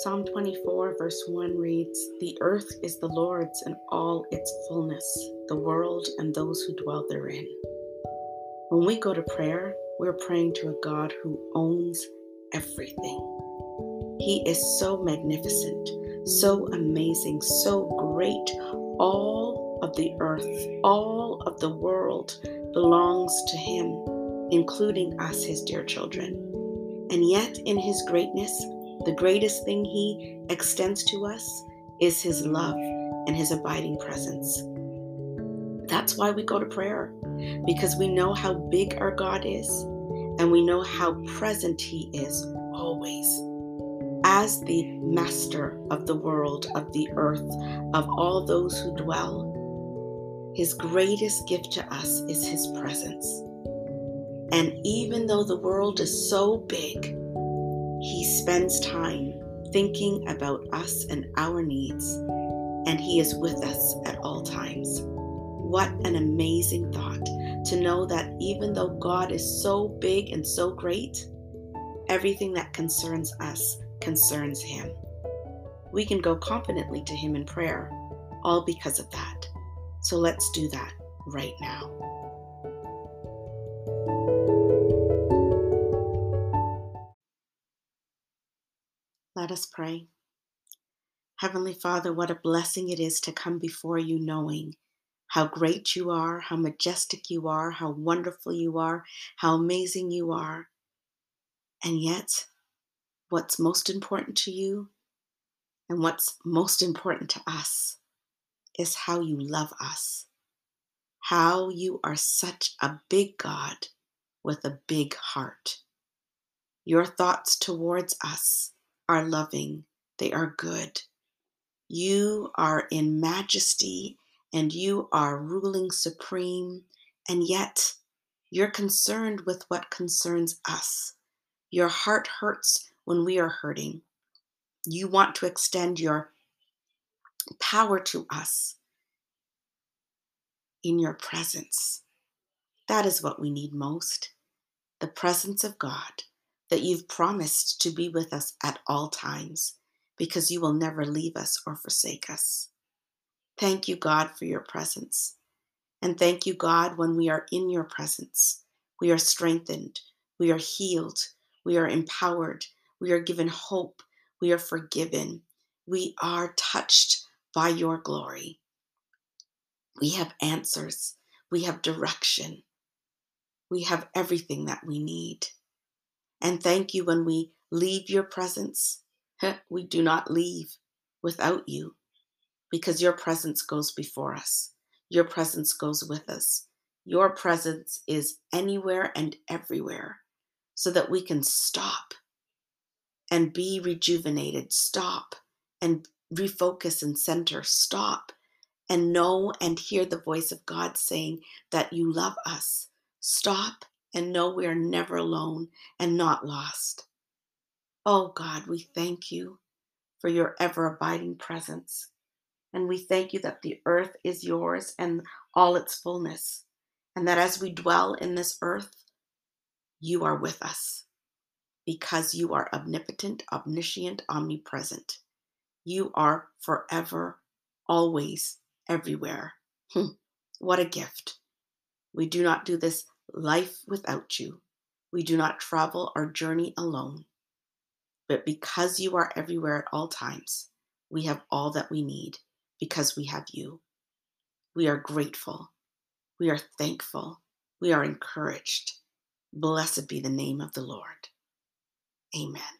Psalm 24 verse 1 reads, "The earth is the Lord's and all its fullness, the world and those who dwell therein." When we go to prayer, we're praying to a God who owns everything. He is so magnificent, so amazing, so great. All of the earth, all of the world belongs to him, including us, his dear children. And yet in his greatness, the greatest thing he extends to us is his love and his abiding presence. That's why we go to prayer, because we know how big our God is, and we know how present he is always. As the master of the world, of the earth, of all those who dwell, his greatest gift to us is his presence. And even though the world is so big, he spends time thinking about us and our needs, and he is with us at all times. What an amazing thought to know that even though God is so big and so great, everything that concerns us concerns him. We can go confidently to him in prayer, all because of that. So let's do that right now. Let us pray. Heavenly Father, what a blessing it is to come before you knowing how great you are, how majestic you are, how wonderful you are, how amazing you are. And yet, what's most important to you and what's most important to us is how you love us, how you are such a big God with a big heart. Your thoughts towards us are loving. They are good. You are in majesty and you are ruling supreme, and yet you're concerned with what concerns us. Your heart hurts when we are hurting. You want to extend your power to us in your presence. That is what we need most, the presence of God that you've promised to be with us at all times, because you will never leave us or forsake us. Thank you, God, for your presence. And thank you, God, when we are in your presence, we are strengthened, we are healed, we are empowered, we are given hope. We are forgiven. We are touched by your glory. We have answers. We have direction. We have everything that we need. And thank you, when we leave your presence, we do not leave without you, because your presence goes before us. Your presence goes with us. Your presence is anywhere and everywhere, so that we can stop and be rejuvenated, stop and refocus and center, stop and know and hear the voice of God saying that you love us, stop and know we are never alone and not lost. Oh God, we thank you for your ever-abiding presence, and we thank you that the earth is yours and all its fullness, and that as we dwell in this earth, you are with us. Because you are omnipotent, omniscient, omnipresent. You are forever, always, everywhere. What a gift. We do not do this life without you. We do not travel our journey alone. But because you are everywhere at all times, we have all that we need, because we have you. We are grateful. We are thankful. We are encouraged. Blessed be the name of the Lord. Amen.